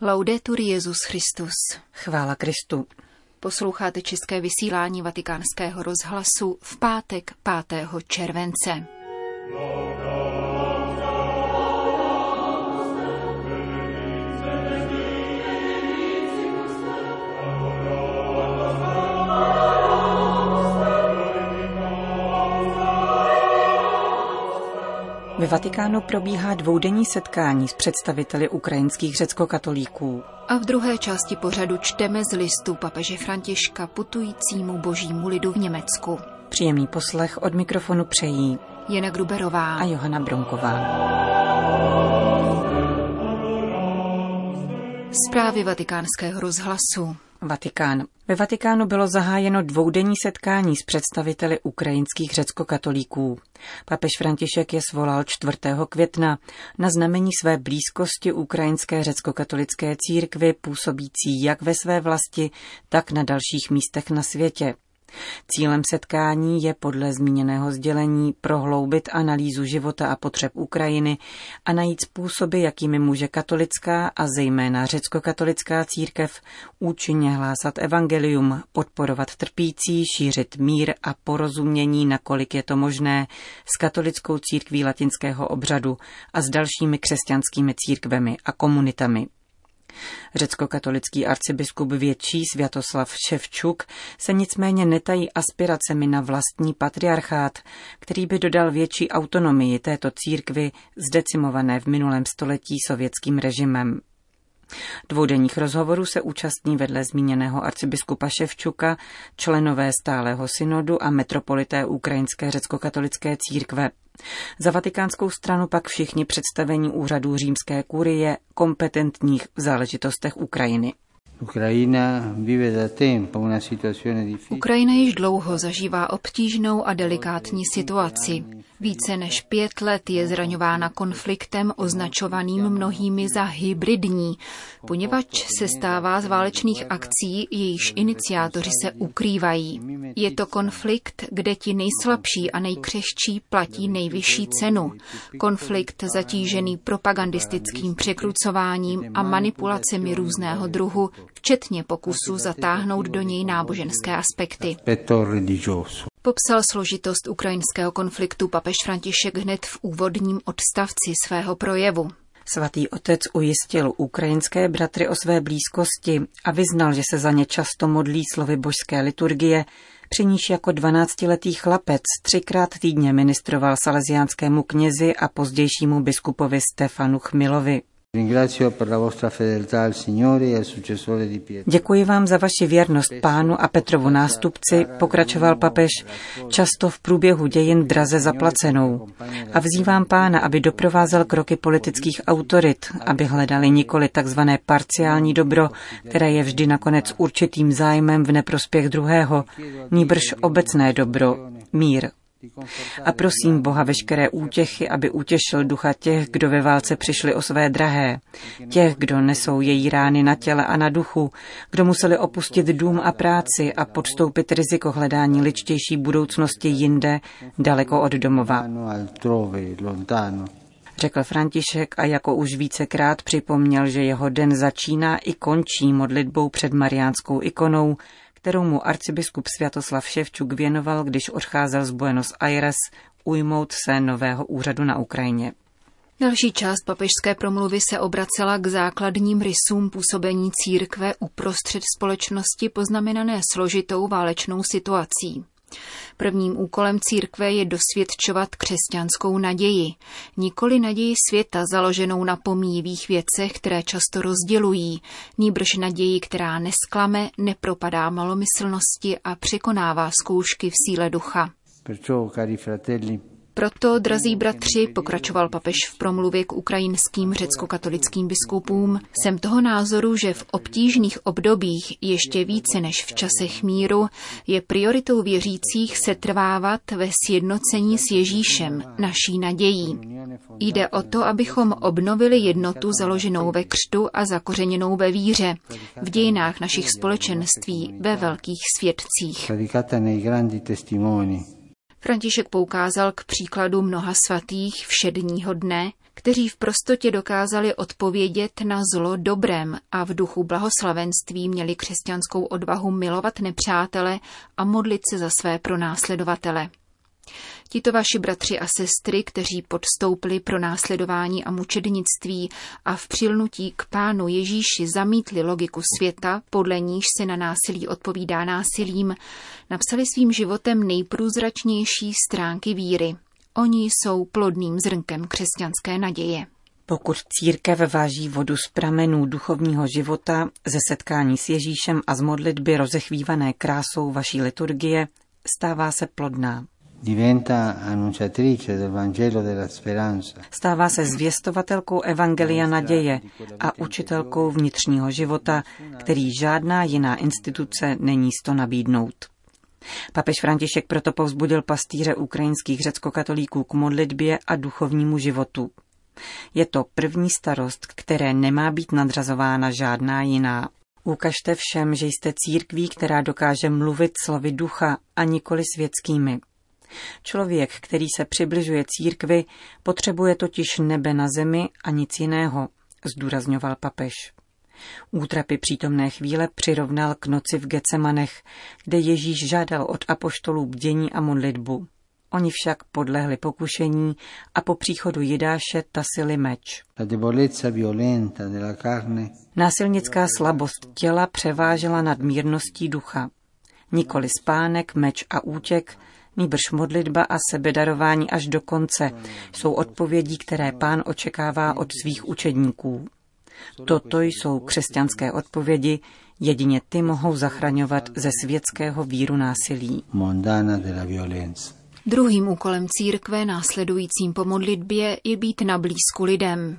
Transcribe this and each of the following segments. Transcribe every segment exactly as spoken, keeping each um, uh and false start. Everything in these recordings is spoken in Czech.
Laudetur Jesus Christus. Chvála Kristu. Posloucháte české vysílání Vatikánského rozhlasu v pátek pátého července. Ve Vatikánu probíhá dvoudenní setkání s představiteli ukrajinských řeckokatolíků. A v druhé části pořadu čteme z listu papeže Františka putujícímu božímu lidu v Německu. Příjemný poslech od mikrofonu přejí Jana Gruberová a Johana Bronková. Zprávy Vatikánského rozhlasu. Vatikán. Ve Vatikánu bylo zahájeno dvoudenní setkání s představiteli ukrajinských řeckokatolíků. Papež František je svolal čtvrtého května na znamení své blízkosti ukrajinské řeckokatolické církvi působící jak ve své vlasti, tak na dalších místech na světě. Cílem setkání je podle zmíněného sdělení prohloubit analýzu života a potřeb Ukrajiny a najít způsoby, jakými může katolická a zejména řeckokatolická církev účinně hlásat evangelium, podporovat trpící, šířit mír a porozumění, nakolik je to možné, s katolickou církví latinského obřadu a s dalšími křesťanskými církvemi a komunitami. Řeckokatolický arcibiskup větší Svatoslav Ševčuk se nicméně netají aspiracemi na vlastní patriarchát, který by dodal větší autonomii této církvi, zdecimované v minulém století sovětským režimem. Dvoudenních rozhovorů se účastní vedle zmíněného arcibiskupa Ševčuka členové stálého synodu a metropolité ukrajinské řeckokatolické církve. Za vatikánskou stranu pak všichni představení úřadů římské kurie kompetentních v záležitostech Ukrajiny. Ukrajina již dlouho zažívá obtížnou a delikátní situaci. Více než pět let je zraňována konfliktem označovaným mnohými za hybridní, poněvadž se stává z válečných akcí, jejichž iniciátoři se ukrývají. Je to konflikt, kde ti nejslabší a nejkřehčí platí nejvyšší cenu. Konflikt zatížený propagandistickým překrucováním a manipulacemi různého druhu, včetně pokusu zatáhnout do něj náboženské aspekty. Popsal složitost ukrajinského konfliktu papež František hned v úvodním odstavci svého projevu. Svatý otec ujistil ukrajinské bratry o své blízkosti a vyznal, že se za ně často modlí slovy božské liturgie, při níž jako dvanáctiletý chlapec třikrát týdně ministroval salesiánskému knězi a pozdějšímu biskupovi Stefanu Chmilovi. Děkuji vám za vaši věrnost Pánu a Petrovu nástupci, pokračoval papež, často v průběhu dějin draze zaplacenou. A vzývám Pána, aby doprovázel kroky politických autorit, aby hledali nikoli takzvané parciální dobro, které je vždy nakonec určitým zájmem v neprospěch druhého, nýbrž obecné dobro, mír. A prosím Boha veškeré útěchy, aby utěšil ducha těch, kdo ve válce přišli o své drahé, těch, kdo nesou její rány na těle a na duchu, kdo museli opustit dům a práci a podstoupit riziko hledání lidštější budoucnosti jinde, daleko od domova. Řekl František a jako už vícekrát připomněl, že jeho den začíná i končí modlitbou před mariánskou ikonou, kterou mu arcibiskup Svatoslav Ševčuk věnoval, když odcházel z Buenos Aires ujmout se nového úřadu na Ukrajině. Další část papežské promluvy se obracela k základním rysům působení církve uprostřed společnosti poznamenané složitou válečnou situací. Prvním úkolem církve je dosvědčovat křesťanskou naději, nikoli naději světa založenou na pomíjivých věcech, které často rozdělují, nýbrž naději, která nesklame, nepropadá malomyslnosti a překonává zkoušky v síle ducha. Proto, drazí bratři, pokračoval papež v promluvě k ukrajinským řeckokatolickým biskupům, jsem toho názoru, že v obtížných obdobích, ještě více než v časech míru, je prioritou věřících setrvávat ve sjednocení s Ježíšem, naší nadějí. Jde o to, abychom obnovili jednotu založenou ve křtu a zakořeněnou ve víře, v dějinách našich společenství, ve velkých svědcích. František poukázal k příkladu mnoha svatých všedního dne, kteří v prostotě dokázali odpovědět na zlo dobrem a v duchu blahoslavenství měli křesťanskou odvahu milovat nepřátele a modlit se za své pronásledovatele. Tito vaši bratři a sestry, kteří podstoupili pronásledování a mučednictví a v přilnutí k Pánu Ježíši zamítli logiku světa, podle níž se na násilí odpovídá násilím, napsali svým životem nejprůzračnější stránky víry. Oni jsou plodným zrnkem křesťanské naděje. Pokud církev váží vodu z pramenů duchovního života, ze setkání s Ježíšem a z modlitby rozechvívané krásou vaší liturgie, stává se plodná. Stává se zvěstovatelkou Evangelia naděje a učitelkou vnitřního života, který žádná jiná instituce není sto nabídnout. Papež František proto povzbudil pastýře ukrajinských řeckokatolíků k modlitbě a duchovnímu životu. Je to první starost, které nemá být nadřazována žádná jiná. Ukažte všem, že jste církví, která dokáže mluvit slovy ducha a nikoli světskými. Člověk, který se přibližuje církvi, potřebuje totiž nebe na zemi a nic jiného, zdůrazňoval papež. Útrapy přítomné chvíle přirovnal k noci v Getsemanech, kde Ježíš žádal od apoštolů bdění a modlitbu. Oni však podlehli pokušení a po příchodu Jidáše tasili meč. Násilnická slabost těla převážela nad mírností ducha. Nikoli spánek, meč a útěk, nýbrž modlitba a sebedarování až do konce jsou odpovědí, které Pán očekává od svých učedníků. Toto jsou křesťanské odpovědi, jedině ty mohou zachraňovat ze světského víru násilí. Druhým úkolem církve následujícím po modlitbě je být nablízku lidem.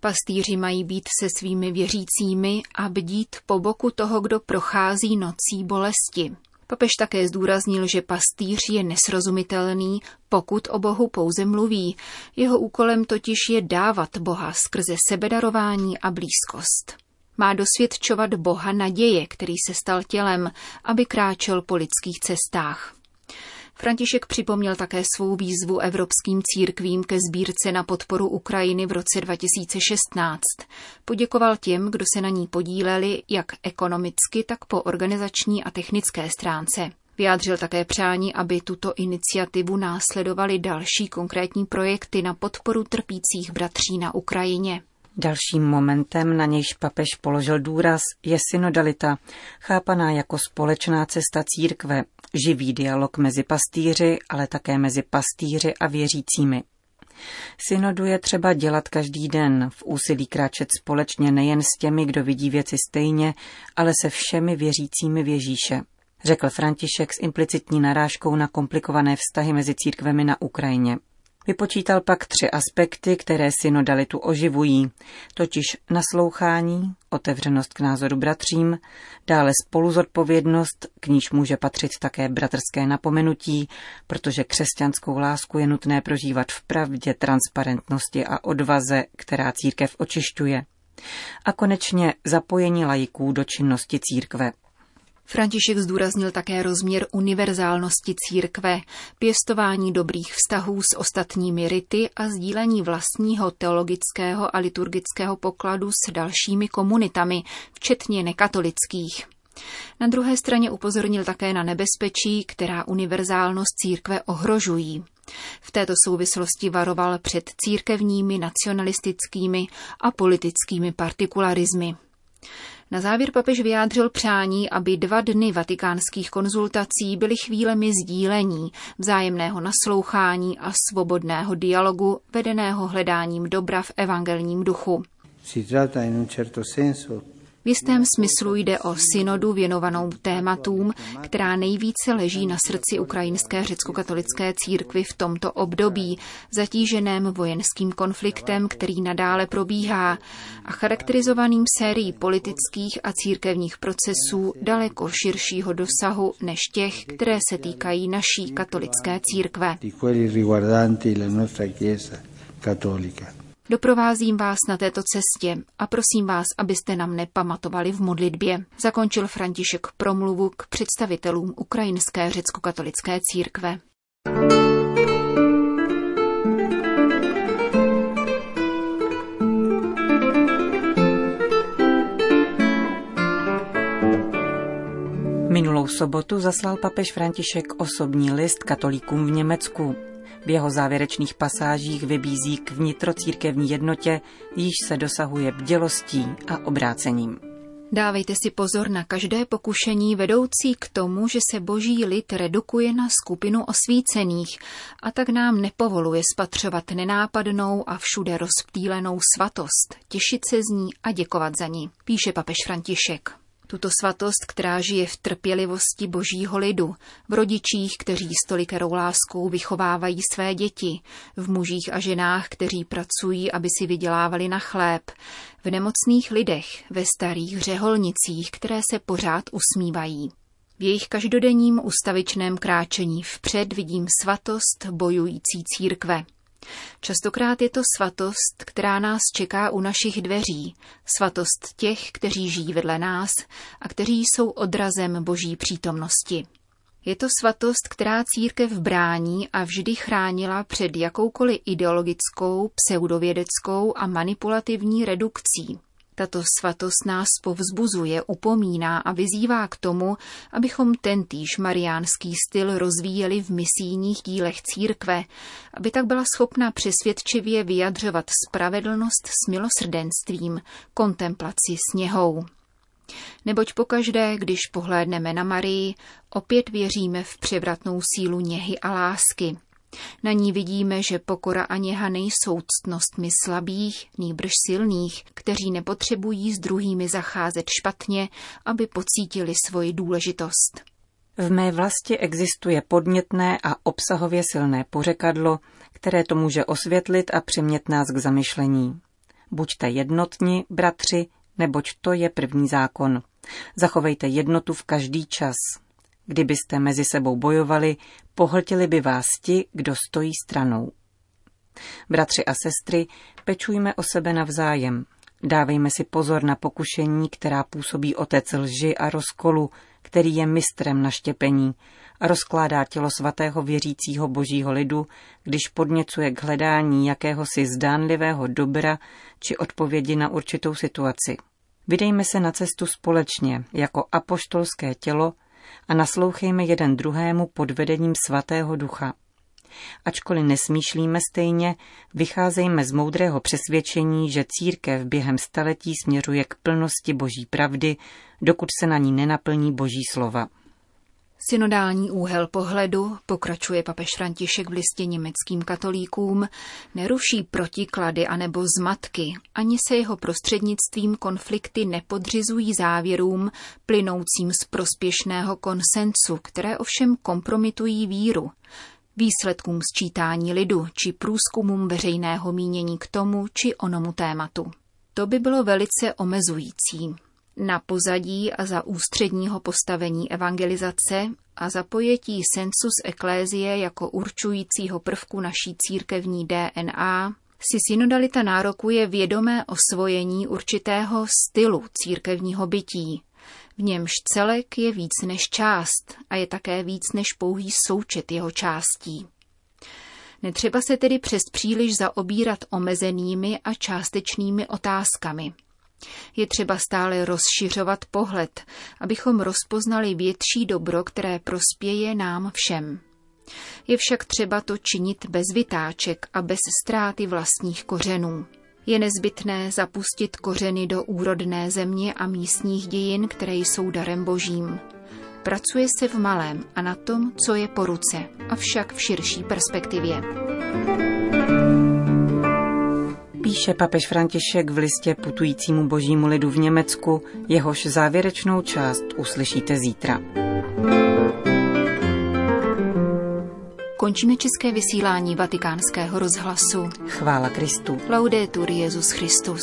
Pastýři mají být se svými věřícími a bdít po boku toho, kdo prochází nocí bolesti. Papež také zdůraznil, že pastýř je nesrozumitelný, pokud o Bohu pouze mluví. Jeho úkolem totiž je dávat Boha skrze sebedarování a blízkost. Má dosvědčovat Boha naděje, který se stal tělem, aby kráčel po lidských cestách. František připomněl také svou výzvu evropským církvím ke sbírce na podporu Ukrajiny v roce dva tisíce šestnáct. Poděkoval těm, kdo se na ní podíleli, jak ekonomicky, tak po organizační a technické stránce. Vyjádřil také přání, aby tuto iniciativu následovaly další konkrétní projekty na podporu trpících bratří na Ukrajině. Dalším momentem, na nějž papež položil důraz, je synodalita, chápaná jako společná cesta církve, živý dialog mezi pastýři, ale také mezi pastýři a věřícími. Synodu je třeba dělat každý den, v úsilí kráčet společně nejen s těmi, kdo vidí věci stejně, ale se všemi věřícími v Ježíše, řekl František s implicitní narážkou na komplikované vztahy mezi církvemi na Ukrajině. Vypočítal pak tři aspekty, které synodalitu oživují, totiž naslouchání, otevřenost k názoru bratřím, dále spoluzodpovědnost, k níž může patřit také bratrské napomenutí, protože křesťanskou lásku je nutné prožívat v pravdě, transparentnosti a odvaze, která církev očišťuje. A konečně zapojení laiků do činnosti církve. František zdůraznil také rozměr univerzálnosti církve, pěstování dobrých vztahů s ostatními rity a sdílení vlastního teologického a liturgického pokladu s dalšími komunitami, včetně nekatolických. Na druhé straně upozornil také na nebezpečí, která univerzálnost církve ohrožují. V této souvislosti varoval před církevními, nacionalistickými a politickými partikularismy. Na závěr papež vyjádřil přání, aby dva dny vatikánských konzultací byly chvílemi sdílení, vzájemného naslouchání a svobodného dialogu, vedeného hledáním dobra v evangelním duchu. V jistém smyslu jde o synodu věnovanou tématům, která nejvíce leží na srdci ukrajinské řecko-katolické církvi v tomto období, zatíženém vojenským konfliktem, který nadále probíhá, a charakterizovaným sérií politických a církevních procesů daleko širšího dosahu než těch, které se týkají naší katolické církve. Doprovázím vás na této cestě a prosím vás, abyste nám nepamatovali v modlitbě, zakončil František promluvu k představitelům ukrajinské řeckokatolické církve. Minulou sobotu zaslal papež František osobní list katolíkům v Německu. V jeho závěrečných pasážích vybízí k vnitrocírkevní jednotě, již se dosahuje bdělostí a obrácením. Dávejte si pozor na každé pokušení vedoucí k tomu, že se boží lid redukuje na skupinu osvícených a tak nám nepovoluje spatřovat nenápadnou a všude rozptýlenou svatost, těšit se z ní a děkovat za ní, píše papež František. Tuto svatost, která žije v trpělivosti božího lidu, v rodičích, kteří s tolikerou láskou vychovávají své děti, v mužích a ženách, kteří pracují, aby si vydělávali na chléb, v nemocných lidech, ve starých řeholnicích, které se pořád usmívají. V jejich každodenním ustavičném kráčení vpřed vidím svatost bojující církve. Častokrát je to svatost, která nás čeká u našich dveří, svatost těch, kteří žijí vedle nás a kteří jsou odrazem boží přítomnosti. Je to svatost, která církev brání a vždy chránila před jakoukoliv ideologickou, pseudovědeckou a manipulativní redukcí. Tato svatost nás povzbuzuje, upomíná a vyzývá k tomu, abychom tentýž mariánský styl rozvíjeli v misijních dílech církve, aby tak byla schopna přesvědčivě vyjadřovat spravedlnost s milosrdenstvím, kontemplaci s něhou. Neboť pokaždé, když pohlédneme na Marii, opět věříme v převratnou sílu něhy a lásky. Na ní vidíme, že pokora a něha nejsou ctnostmi slabých, nýbrž silných, kteří nepotřebují s druhými zacházet špatně, aby pocítili svoji důležitost. V mé vlasti existuje podnětné a obsahově silné pořekadlo, které to může osvětlit a přimět nás k zamyšlení. Buďte jednotní, bratři, neboť to je první zákon. Zachovejte jednotu v každý čas. Kdybyste mezi sebou bojovali, pohltili by vás ti, kdo stojí stranou. Bratři a sestry, pečujme o sebe navzájem. Dávejme si pozor na pokušení, která působí otec lži a rozkolu, který je mistrem naštěpení a rozkládá tělo svatého věřícího božího lidu, když podněcuje k hledání jakéhosi zdánlivého dobra či odpovědi na určitou situaci. Vydejme se na cestu společně, jako apoštolské tělo, a naslouchejme jeden druhému pod vedením Svatého Ducha. Ačkoliv nesmýšlíme stejně, vycházejme z moudrého přesvědčení, že církev během staletí směřuje k plnosti boží pravdy, dokud se na ní nenaplní boží slova. Synodální úhel pohledu, pokračuje papež František v listě německým katolíkům, neruší protiklady anebo zmatky, ani se jeho prostřednictvím konflikty nepodřizují závěrům plynoucím z prospěšného konsensu, které ovšem kompromitují víru, výsledkům sčítání lidu či průzkumům veřejného mínění k tomu či onomu tématu. To by bylo velice omezující. Na pozadí a za ústředního postavení evangelizace a za pojetí sensus ecclesiae jako určujícího prvku naší církevní D N A si synodalita nárokuje vědomé osvojení určitého stylu církevního bytí. V němž celek je víc než část a je také víc než pouhý součet jeho částí. Netřeba se tedy přes příliš zaobírat omezenými a částečnými otázkami. Je třeba stále rozšiřovat pohled, abychom rozpoznali větší dobro, které prospěje nám všem. Je však třeba to činit bez vytáček a bez ztráty vlastních kořenů. Je nezbytné zapustit kořeny do úrodné země a místních dějin, které jsou darem božím. Pracuje se v malém a na tom, co je po ruce, avšak v širší perspektivě. Píše papež František v listě putujícímu božímu lidu v Německu, jehož závěrečnou část uslyšíte zítra. Končíme české vysílání Vatikánského rozhlasu. Chvála Kristu. Laudetur Jesus Christus.